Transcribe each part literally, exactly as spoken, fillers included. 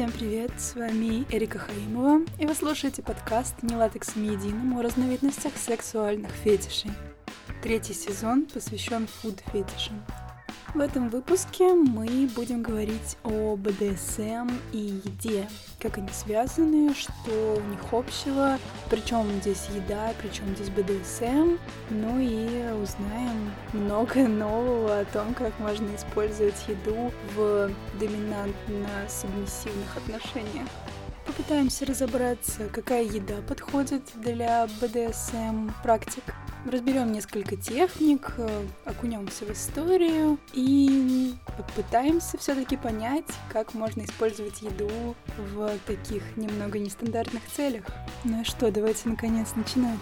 Всем привет, с вами Эрика Хаимова, и вы слушаете подкаст «Нелатекс Медиа» о разновидностях сексуальных фетишей. Третий сезон посвящен фуд-фетишам. В этом выпуске мы будем говорить о бэ дэ эс эм и еде, как они связаны, что у них общего, причем здесь еда, причем здесь бэ дэ эс эм, ну и узнаем много нового о том, как можно использовать еду в доминантно-субмиссивных отношениях. Попытаемся разобраться, какая еда подходит для бэ дэ эс эм практик. Разберем несколько техник, окунемся в историю и попытаемся все-таки понять, как можно использовать еду в таких немного нестандартных целях. Ну и что, давайте наконец начинать.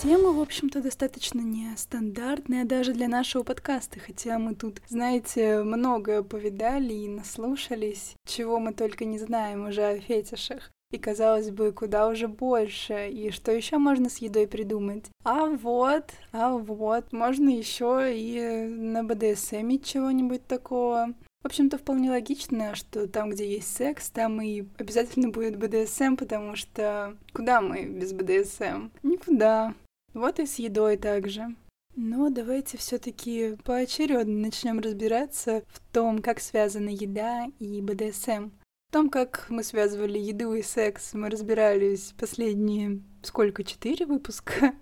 Тема, в общем-то, достаточно нестандартная даже для нашего подкаста, хотя мы тут, знаете, многое повидали и наслушались, чего мы только не знаем уже о фетишах. И, казалось бы, куда уже больше, и что еще можно с едой придумать? А вот, а вот, можно еще и на бэ дэ эс эм чего-нибудь такого. В общем-то, вполне логично, что там, где есть секс, там и обязательно будет бэ дэ эс эм, потому что куда мы без бэ дэ эс эм? Никуда. Вот и с едой также. Но давайте все-таки поочередно начнем разбираться в том, как связана еда и бэ дэ эс эм. В том, как мы связывали еду и секс, мы разбирались последние, сколько, четыре выпуска.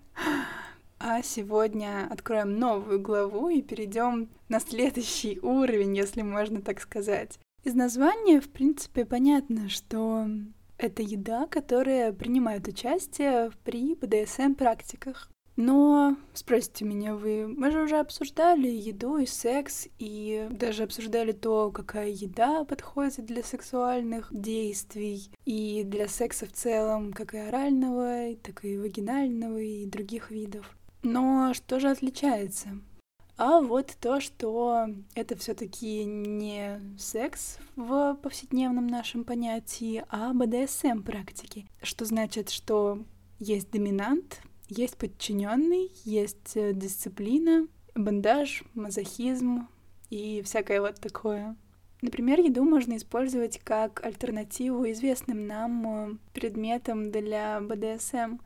А сегодня откроем новую главу и перейдем на следующий уровень, если можно так сказать. Из названия, в принципе, понятно, что это еда, которая принимает участие при бэ дэ эс эм-практиках. Но, спросите меня вы, мы же уже обсуждали еду и секс, и даже обсуждали то, какая еда подходит для сексуальных действий, и для секса в целом, как и орального, так и вагинального, и других видов. Но что же отличается? А вот то, что это все-таки не секс в повседневном нашем понятии, а бэ дэ эс эм-практики, что значит, что есть доминант, есть подчиненный, есть дисциплина, бандаж, мазохизм и всякое вот такое. Например, еду можно использовать как альтернативу известным нам предметам для бэ дэ эс эм.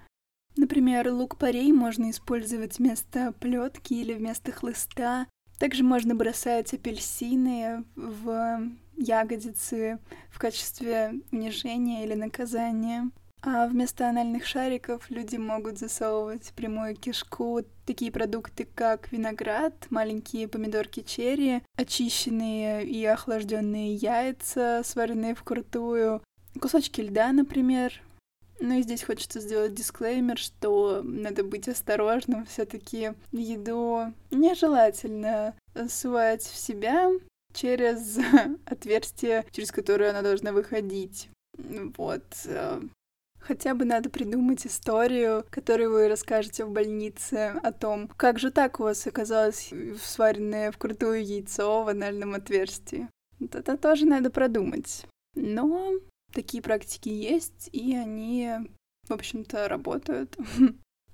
Например, лук-порей можно использовать вместо плетки или вместо хлыста. Также можно бросать апельсины в ягодицы в качестве унижения или наказания. А вместо анальных шариков люди могут засовывать в прямую кишку такие продукты, как виноград, маленькие помидорки черри, очищенные и охлажденные яйца, сваренные вкрутую, кусочки льда, например. Ну и здесь хочется сделать дисклеймер, что надо быть осторожным, все-таки еду нежелательно сувать в себя через отверстие, через которое она должна выходить. Вот. Хотя бы надо придумать историю, которую вы расскажете в больнице, о том, как же так у вас оказалось сваренное вкрутую яйцо в анальном отверстии. Это тоже надо продумать. Но такие практики есть, и они, в общем-то, работают.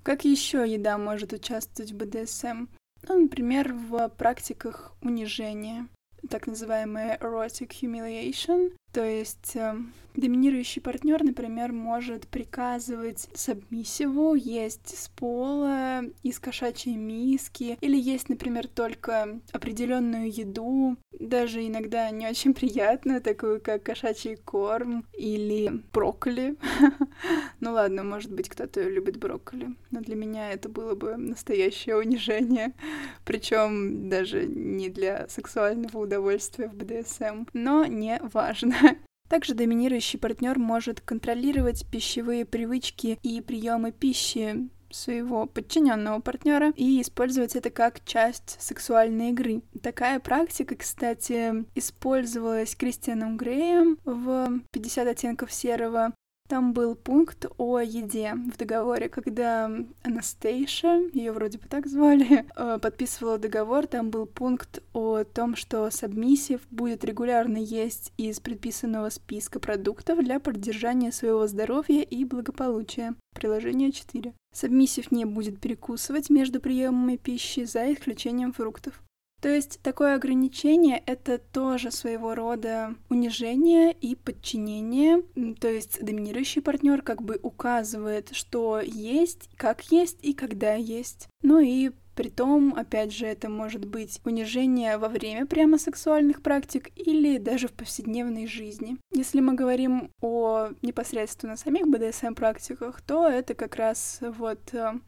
Как еще еда может участвовать в бэ дэ эс эм? Ну, например, в практиках унижения. Так называемое erotic humiliation, то есть э, доминирующий партнер, например, может приказывать сабмиссиву есть с пола, из кошачьей миски, или есть, например, только определенную еду, даже иногда не очень приятную, такую как кошачий корм или брокколи. Ну ладно, может быть, кто-то любит брокколи, но для меня это было бы настоящее унижение, причем даже не для сексуального удовольствия в бэ дэ эс эм, но не важно. Также доминирующий партнер может контролировать пищевые привычки и приемы пищи своего подчиненного партнера и использовать это как часть сексуальной игры. Такая практика, кстати, использовалась Кристианом Греем в «Пятьдесят оттенков серого». Там был пункт о еде в договоре, когда Анастейша, ее вроде бы так звали, подписывала договор, там был пункт о том, что сабмиссив будет регулярно есть из предписанного списка продуктов для поддержания своего здоровья и благополучия. Приложение четыре. Сабмиссив не будет перекусывать между приемами пищи за исключением фруктов. То есть такое ограничение — это тоже своего рода унижение и подчинение. То есть доминирующий партнер как бы указывает, что есть, как есть и когда есть. Ну и притом, опять же, это может быть унижение во время прямо сексуальных практик или даже в повседневной жизни. Если мы говорим о непосредственно самих бэ дэ эс эм-практиках, то это как раз вот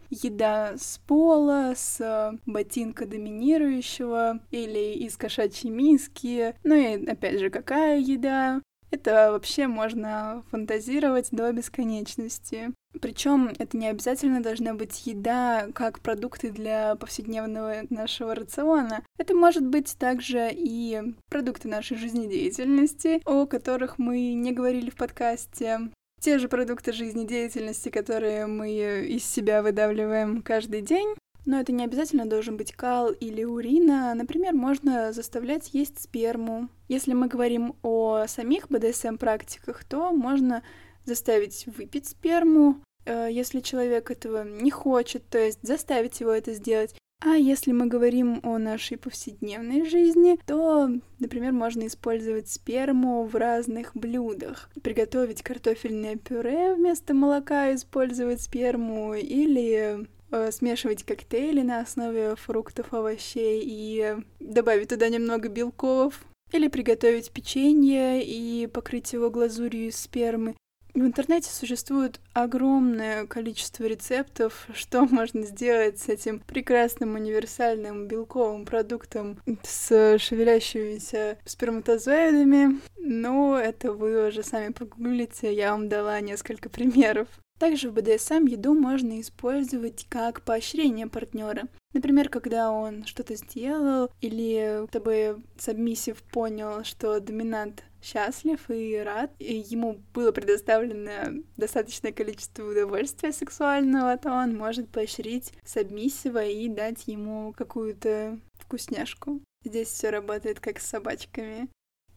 еда с пола, с ботинка доминирующего или из кошачьей миски. Ну и, опять же, какая еда? Это вообще можно фантазировать до бесконечности. Причем это не обязательно должна быть еда как продукты для повседневного нашего рациона. Это может быть также и продукты нашей жизнедеятельности, о которых мы не говорили в подкасте. Те же продукты жизнедеятельности, которые мы из себя выдавливаем каждый день. Но это не обязательно должен быть кал или урина. Например, можно заставлять есть сперму. Если мы говорим о самих бэ дэ эс эм-практиках, то можно заставить выпить сперму, если человек этого не хочет, то есть заставить его это сделать. А если мы говорим о нашей повседневной жизни, то, например, можно использовать сперму в разных блюдах. Приготовить картофельное пюре вместо молока, использовать сперму или смешивать коктейли на основе фруктов, овощей и добавить туда немного белков. Или приготовить печенье и покрыть его глазурью из спермы. В интернете существует огромное количество рецептов, что можно сделать с этим прекрасным универсальным белковым продуктом с шевелящимися сперматозоидами. Ну, это вы уже сами погуглите, я вам дала несколько примеров. Также в бэ дэ эс эм еду можно использовать как поощрение партнера. Например, когда он что-то сделал, или чтобы сабмиссив понял, что доминант счастлив и рад, и ему было предоставлено достаточное количество удовольствия сексуального, то он может поощрить сабмиссива и дать ему какую-то вкусняшку. Здесь все работает как с собачками.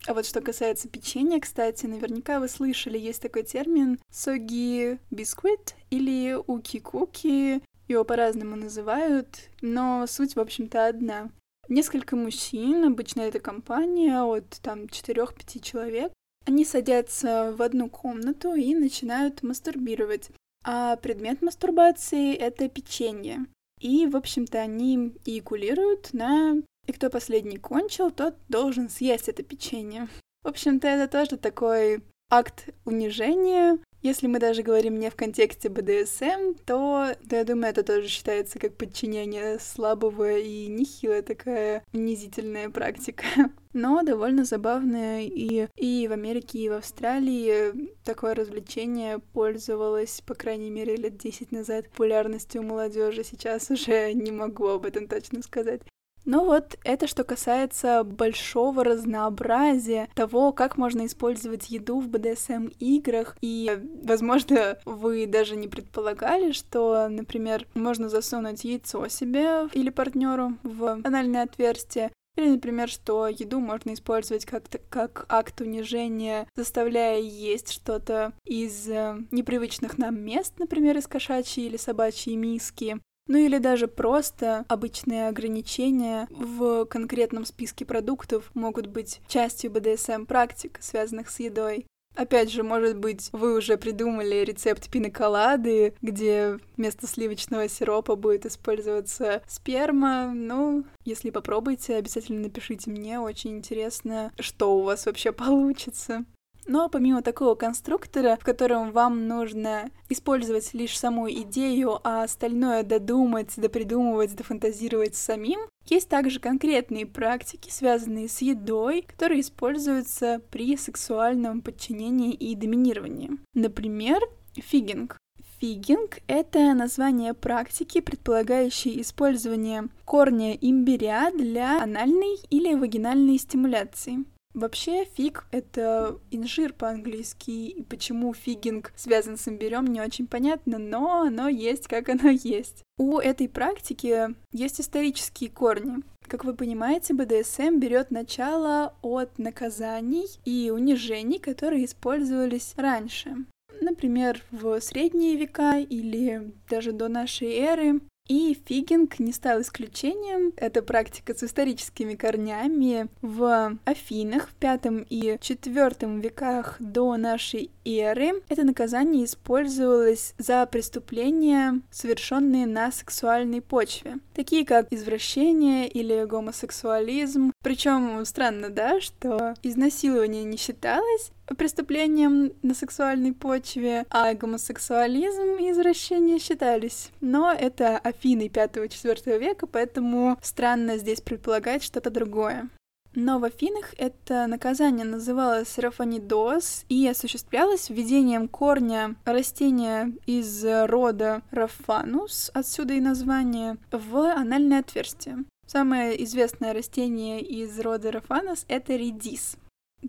А вот что касается печенья, кстати, наверняка вы слышали, есть такой термин «соги бисквит» или «уки-куки». Его по-разному называют, но суть, в общем-то, одна. Несколько мужчин, обычно это компания от там четыре-пять человек, они садятся в одну комнату и начинают мастурбировать. А предмет мастурбации — это печенье. И, в общем-то, они эякулируют на... И кто последний кончил, тот должен съесть это печенье. В общем-то, это тоже такой акт унижения. Если мы даже говорим не в контексте бэ дэ эс эм, то, да, я думаю, это тоже считается как подчинение слабого и нехилая такая унизительная практика. Но довольно забавная, и, и в Америке, и в Австралии такое развлечение пользовалось, по крайней мере, лет десять назад популярностью у молодежи. Сейчас уже не могу об этом точно сказать. Ну вот, это что касается большого разнообразия того, как можно использовать еду в бэ дэ эс эм-играх. И, возможно, вы даже не предполагали, что, например, можно засунуть яйцо себе или партнеру в анальное отверстие. Или, например, что еду можно использовать как-то, как акт унижения, заставляя есть что-то из непривычных нам мест, например, из кошачьей или собачьей миски. Ну или даже просто обычные ограничения в конкретном списке продуктов могут быть частью бэ дэ эс эм-практик, связанных с едой. Опять же, может быть, вы уже придумали рецепт пина-колады, где вместо сливочного сиропа будет использоваться сперма. Ну, если попробуйте, обязательно напишите мне, очень интересно, что у вас вообще получится. Но помимо такого конструктора, в котором вам нужно использовать лишь саму идею, а остальное додумать, допридумывать, дофантазировать самим, есть также конкретные практики, связанные с едой, которые используются при сексуальном подчинении и доминировании. Например, фиггинг. Фиггинг — это название практики, предполагающей использование корня имбиря для анальной или вагинальной стимуляции. Вообще, фиг — это инжир по-английски, и почему фиггинг связан с имбирем, не очень понятно, но оно есть, как оно есть. У этой практики есть исторические корни. Как вы понимаете, бэ дэ эс эм берет начало от наказаний и унижений, которые использовались раньше. Например, в средние века или даже до нашей эры. И фигинг не стал исключением. Это практика с историческими корнями. В Афинах в пятом и четвертом веках до нашей эры это наказание использовалось за преступления, совершенные на сексуальной почве, такие как извращение или гомосексуализм. Причем странно, да, что изнасилование не считалось преступлением на сексуальной почве, а гомосексуализм и извращение считались. Но это Афины пятого-четвёртого века, поэтому странно здесь предполагать что-то другое. Но в Афинах это наказание называлось рафанидоз и осуществлялось введением корня растения из рода рафанус, отсюда и название, в анальное отверстие. Самое известное растение из рода рафанус — это редис.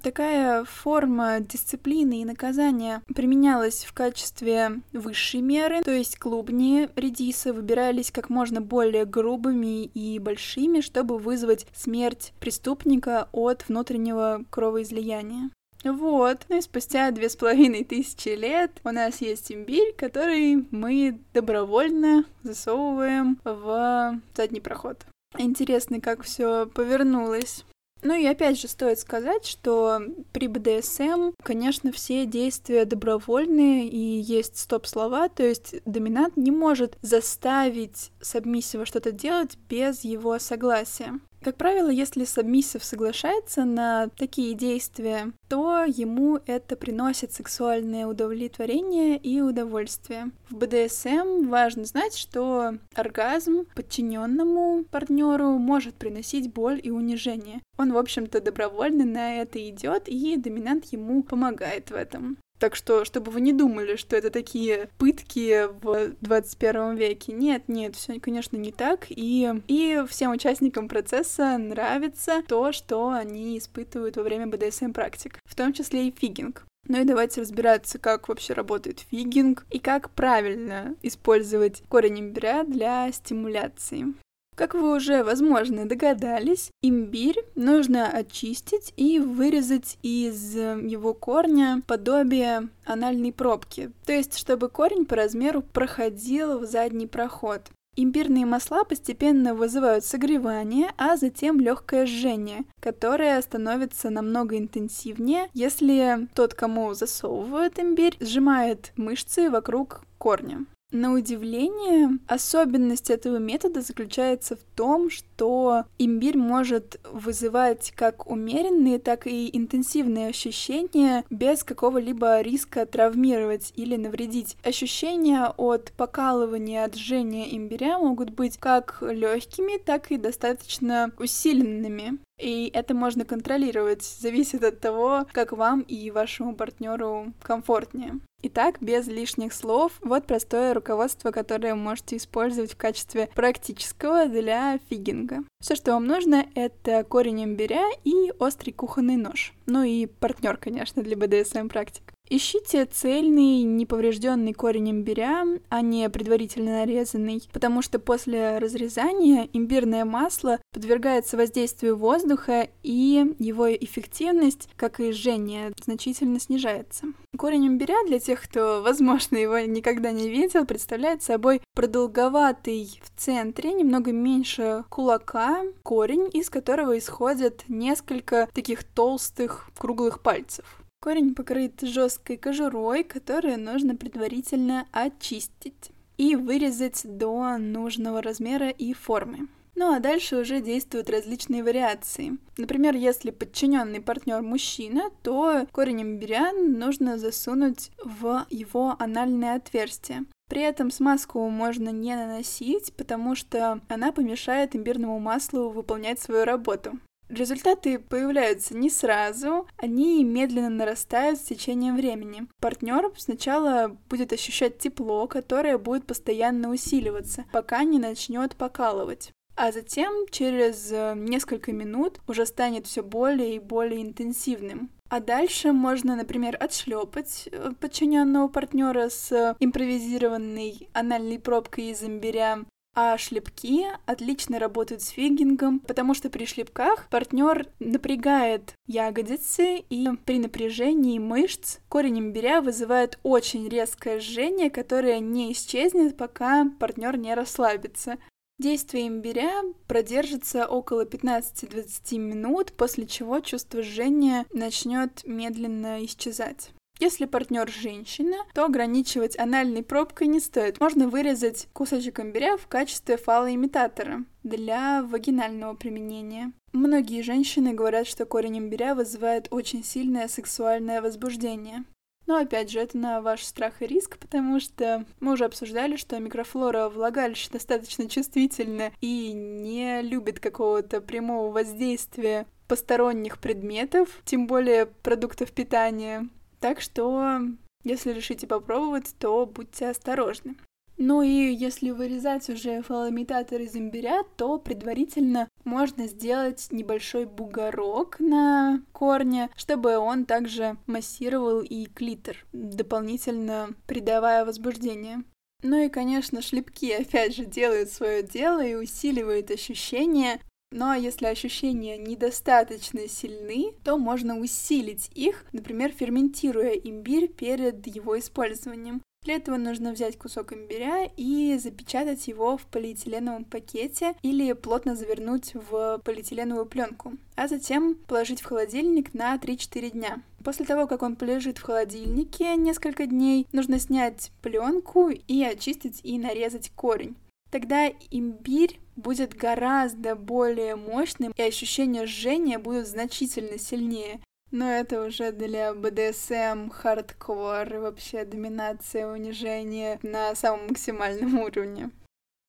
Такая форма дисциплины и наказания применялась в качестве высшей меры, то есть клубни редиса выбирались как можно более грубыми и большими, чтобы вызвать смерть преступника от внутреннего кровоизлияния. Вот, ну и спустя две с половиной тысячи лет у нас есть имбирь, который мы добровольно засовываем в задний проход. Интересно, как все повернулось. Ну и опять же стоит сказать, что при бэ дэ эс эм, конечно, все действия добровольные и есть стоп-слова, то есть доминант не может заставить сабмиссива что-то делать без его согласия. Как правило, если сабмиссив соглашается на такие действия, то ему это приносит сексуальное удовлетворение и удовольствие. В бэ дэ эс эм важно знать, что оргазм подчиненному партнеру может приносить боль и унижение. Он, в общем-то, добровольно на это идет, и доминант ему помогает в этом. Так что, чтобы вы не думали, что это такие пытки в двадцать первом веке. Нет, нет, все, конечно, не так. И, и всем участникам процесса нравится то, что они испытывают во время бэ дэ эс эм-практик, в том числе и фигинг. Ну и давайте разбираться, как вообще работает фигинг и как правильно использовать корень имбиря для стимуляции. Как вы уже, возможно, догадались, имбирь нужно очистить и вырезать из его корня подобие анальной пробки, то есть чтобы корень по размеру проходил в задний проход. Имбирные масла постепенно вызывают согревание, а затем легкое жжение, которое становится намного интенсивнее, если тот, кому засовывают имбирь, сжимает мышцы вокруг корня. На удивление, особенность этого метода заключается в том, что имбирь может вызывать как умеренные, так и интенсивные ощущения без какого-либо риска травмировать или навредить. Ощущения от покалывания, от жжения имбиря могут быть как легкими, так и достаточно усиленными. И это можно контролировать, зависит от того, как вам и вашему партнеру комфортнее. Итак, без лишних слов, вот простое руководство, которое можете использовать в качестве практического для фигинга. Все, что вам нужно, это корень имбиря и острый кухонный нож. Ну и партнер, конечно, для бэ дэ эс эм-практик. Ищите цельный, неповрежденный корень имбиря, а не предварительно нарезанный, потому что после разрезания имбирное масло подвергается воздействию воздуха, и его эффективность, как и жжение, значительно снижается. Корень имбиря, для тех, кто, возможно, его никогда не видел, представляет собой продолговатый в центре, немного меньше кулака, корень, из которого исходят несколько таких толстых круглых пальцев. Корень покрыт жесткой кожурой, которую нужно предварительно очистить и вырезать до нужного размера и формы. Ну а дальше уже действуют различные вариации. Например, если подчиненный партнер мужчина, то корень имбиря нужно засунуть в его анальное отверстие. При этом смазку можно не наносить, потому что она помешает имбирному маслу выполнять свою работу. Результаты появляются не сразу, они медленно нарастают с течением времени. Партнер сначала будет ощущать тепло, которое будет постоянно усиливаться, пока не начнет покалывать. А затем, через несколько минут, уже станет все более и более интенсивным. А дальше можно, например, отшлепать подчиненного партнера с импровизированной анальной пробкой из имбиря, А шлепки отлично работают с фиггингом, потому что при шлепках партнер напрягает ягодицы, и при напряжении мышц корень имбиря вызывает очень резкое жжение, которое не исчезнет, пока партнер не расслабится. Действие имбиря продержится около пятнадцати-двадцати минут, после чего чувство жжения начнет медленно исчезать. Если партнер женщина, то ограничивать анальной пробкой не стоит. Можно вырезать кусочек имбиря в качестве фалоимитатора для вагинального применения. Многие женщины говорят, что корень имбиря вызывает очень сильное сексуальное возбуждение. Но опять же, это на ваш страх и риск, потому что мы уже обсуждали, что микрофлора влагалища достаточно чувствительна и не любит какого-то прямого воздействия посторонних предметов, тем более продуктов питания. Так что, если решите попробовать, то будьте осторожны. Ну и если вырезать уже фалоимитатор из имбиря, то предварительно можно сделать небольшой бугорок на корне, чтобы он также массировал и клитор, дополнительно придавая возбуждение. Ну и, конечно, шлепки опять же делают свое дело и усиливают ощущения. Ну а если ощущения недостаточно сильны, то можно усилить их, например, ферментируя имбирь перед его использованием. Для этого нужно взять кусок имбиря и запечатать его в полиэтиленовом пакете или плотно завернуть в полиэтиленовую пленку, а затем положить в холодильник на три-четыре дня. После того, как он полежит в холодильнике несколько дней, нужно снять пленку и очистить и нарезать корень. Тогда имбирь будет гораздо более мощным, и ощущения жжения будут значительно сильнее. Но это уже для БДСМ, хардкор, вообще доминация, унижение на самом максимальном уровне.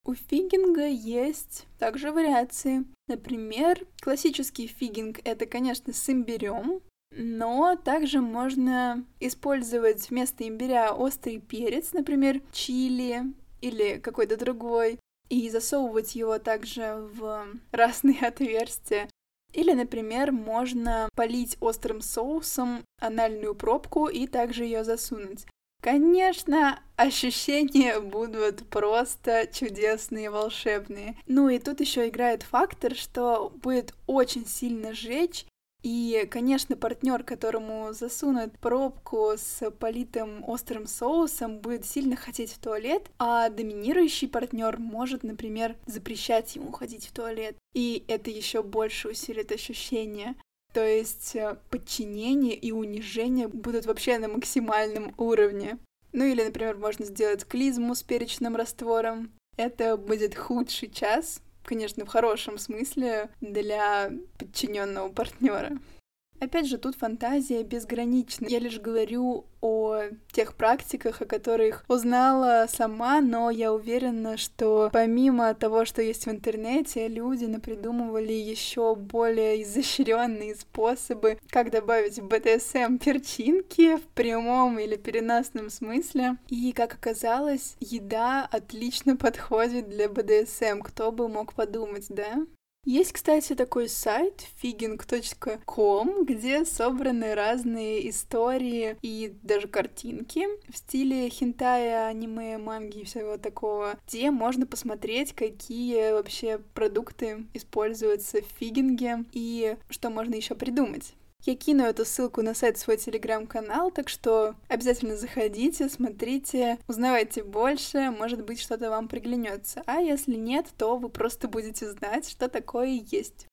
У фиггинга есть также вариации. Например, классический фиггинг — это, конечно, с имбирем, но также можно использовать вместо имбиря острый перец, например, чили или какой-то другой, и засовывать его также в разные отверстия. Или, например, можно полить острым соусом анальную пробку и также ее засунуть. Конечно, ощущения будут просто чудесные, волшебные. Ну и тут еще играет фактор, что будет очень сильно жечь. И, конечно, партнер, которому засунут пробку с политым острым соусом, будет сильно хотеть в туалет, а доминирующий партнер может, например, запрещать ему ходить в туалет. И это еще больше усилит ощущение. То есть подчинение и унижение будут вообще на максимальном уровне. Ну или, например, можно сделать клизму с перечным раствором. Это будет худший час. Конечно, в хорошем смысле для подчиненного партнера. Опять же, тут фантазия безгранична. Я лишь говорю о тех практиках, о которых узнала сама, но я уверена, что помимо того, что есть в интернете, люди напридумывали еще более изощренные способы, как добавить в БДСМ перчинки в прямом или переносном смысле. И, как оказалось, еда отлично подходит для БДСМ. Кто бы мог подумать, да? Есть, кстати, такой сайт figging точка com, где собраны разные истории и даже картинки в стиле хентая, аниме, манги и всего такого, где можно посмотреть, какие вообще продукты используются в фиггинге и что можно еще придумать. Я кину эту ссылку на сайт в свой телеграм-канал, так что обязательно заходите, смотрите, узнавайте больше, может быть, что-то вам приглянется. А если нет, то вы просто будете знать, что такое есть.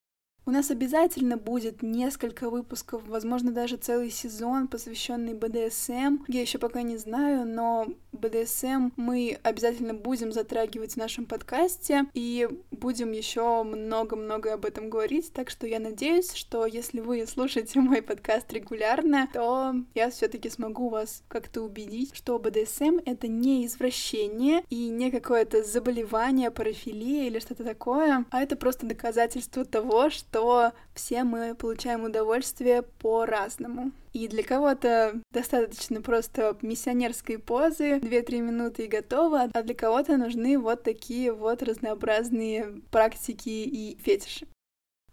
У нас обязательно будет несколько выпусков, возможно, даже целый сезон, посвященный БДСМ. Я еще пока не знаю, но БДСМ мы обязательно будем затрагивать в нашем подкасте и будем еще много-много об этом говорить. Так что я надеюсь, что если вы слушаете мой подкаст регулярно, то я все-таки смогу вас как-то убедить, что БДСМ — это не извращение и не какое-то заболевание, парафилия или что-то такое, а это просто доказательство того, что что все мы получаем удовольствие по-разному. И для кого-то достаточно просто миссионерской позы, две-три минуты и готово, а для кого-то нужны вот такие вот разнообразные практики и фетиши.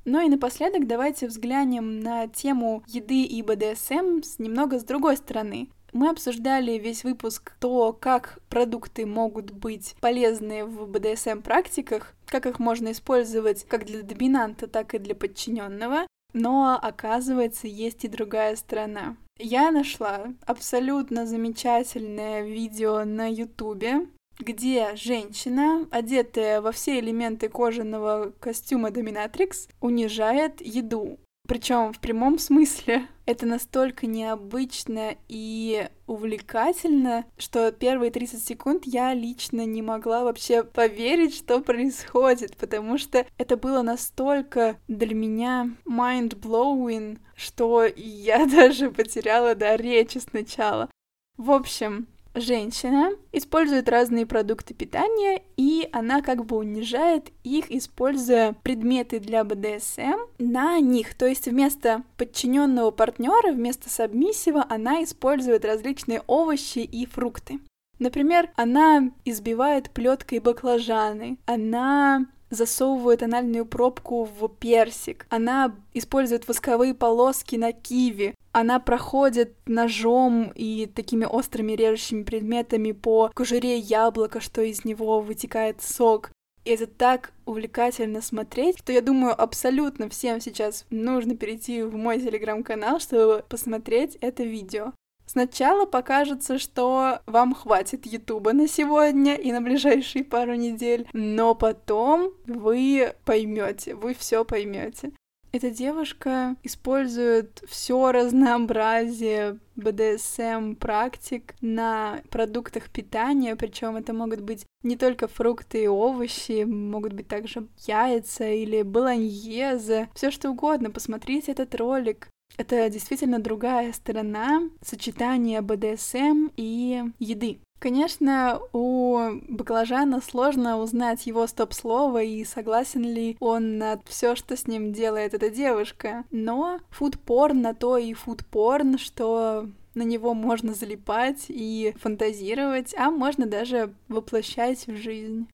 Ну и напоследок давайте взглянем на тему еды и БДСМ немного с другой стороны. Мы обсуждали весь выпуск то, как продукты могут быть полезны в бэ дэ эс эм-практиках, как их можно использовать как для доминанта, так и для подчиненного. Но, оказывается, есть и другая сторона. Я нашла абсолютно замечательное видео на Ютубе, где женщина, одетая во все элементы кожаного костюма доминатрикс, унижает еду. Причем в прямом смысле. Это настолько необычно и увлекательно, что первые тридцать секунд я лично не могла вообще поверить, что происходит, потому что это было настолько для меня mind-blowing, что я даже потеряла дар речи сначала. В общем, женщина использует разные продукты питания, и она как бы унижает их, используя предметы для бэ дэ эс эм на них. То есть вместо подчиненного партнера, вместо сабмиссива она использует различные овощи и фрукты. Например, она избивает плеткой баклажаны, она засовывает анальную пробку в персик, она использует восковые полоски на киви, она проходит ножом и такими острыми режущими предметами по кожуре яблока, что из него вытекает сок. И это так увлекательно смотреть, что я думаю, абсолютно всем сейчас нужно перейти в мой телеграм-канал, чтобы посмотреть это видео. Сначала покажется, что вам хватит Ютуба на сегодня и на ближайшие пару недель, но потом вы поймете, вы все поймете. Эта девушка использует все разнообразие бэ дэ эс эм-практик на продуктах питания, причем это могут быть не только фрукты и овощи, могут быть также яйца или болоньезе, все что угодно. Посмотрите этот ролик. Это действительно другая сторона сочетания бэ дэ эс эм и еды. Конечно, у баклажана сложно узнать его стоп-слово и согласен ли он на все, что с ним делает эта девушка. Но фуд-порн на то и фуд-порн, что на него можно залипать и фантазировать, а можно даже воплощать в жизнь.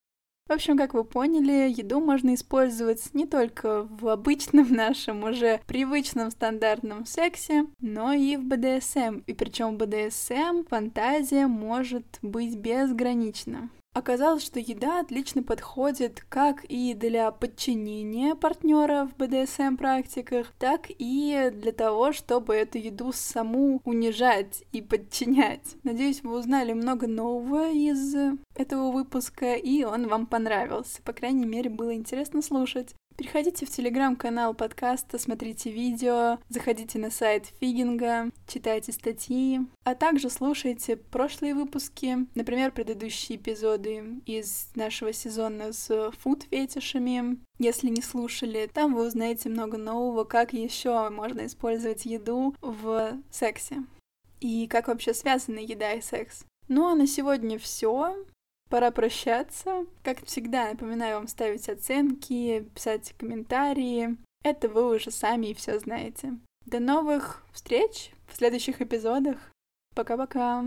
В общем, как вы поняли, еду можно использовать не только в обычном нашем уже привычном стандартном сексе, но и в бэ дэ эс эм. И причем в бэ дэ эс эм фантазия может быть безгранична. Оказалось, что еда отлично подходит как и для подчинения партнера в бэ дэ эс эм-практиках, так и для того, чтобы эту еду саму унижать и подчинять. Надеюсь, вы узнали много нового из этого выпуска, и он вам понравился. По крайней мере, было интересно слушать. Переходите в телеграм-канал подкаста, смотрите видео, заходите на сайт фиггинга, читайте статьи, а также слушайте прошлые выпуски, например, предыдущие эпизоды из нашего сезона с фуд-фетишами. Если не слушали, там вы узнаете много нового, как еще можно использовать еду в сексе и как вообще связана еда и секс. Ну а на сегодня все. Пора прощаться. Как всегда, напоминаю вам ставить оценки, писать комментарии. Это вы уже сами и все знаете. До новых встреч в следующих эпизодах. Пока-пока!